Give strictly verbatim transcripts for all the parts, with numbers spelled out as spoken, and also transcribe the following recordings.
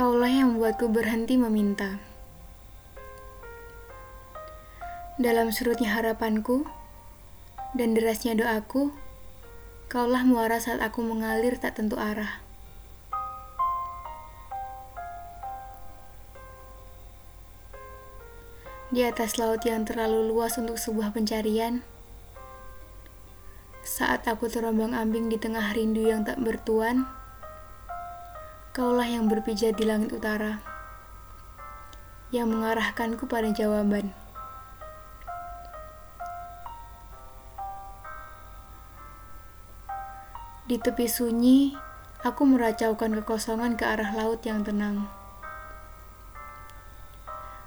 Kaulah yang membuatku berhenti meminta. Dalam surutnya harapanku dan derasnya doaku, Kaulah muara saat aku mengalir tak tentu arah. Di atas laut yang terlalu luas untuk sebuah pencarian, saat aku terombang-ambing di tengah rindu yang tak bertuan, Kaulah yang berpijar di langit utara, yang mengarahkanku pada jawaban. Di tepi sunyi, aku meracaukan kekosongan ke arah laut yang tenang.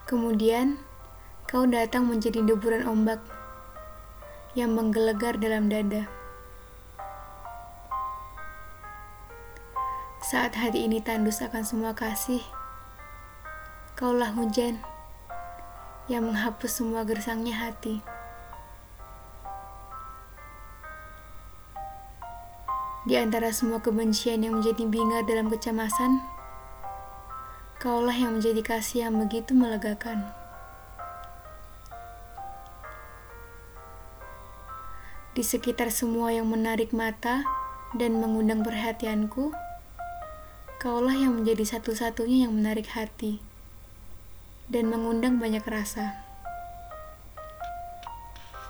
Kemudian, kau datang menjadi deburan ombak yang menggelegar dalam dada. Saat hati ini tandus akan semua kasih, Kaulah hujan yang menghapus semua gersangnya hati. Di antara semua kebencian yang menjadi bingar dalam kecemasan, Kaulah yang menjadi kasih yang begitu melegakan. Di sekitar semua yang menarik mata dan mengundang perhatianku, Kaulah yang menjadi satu-satunya yang menarik hati dan mengundang banyak rasa.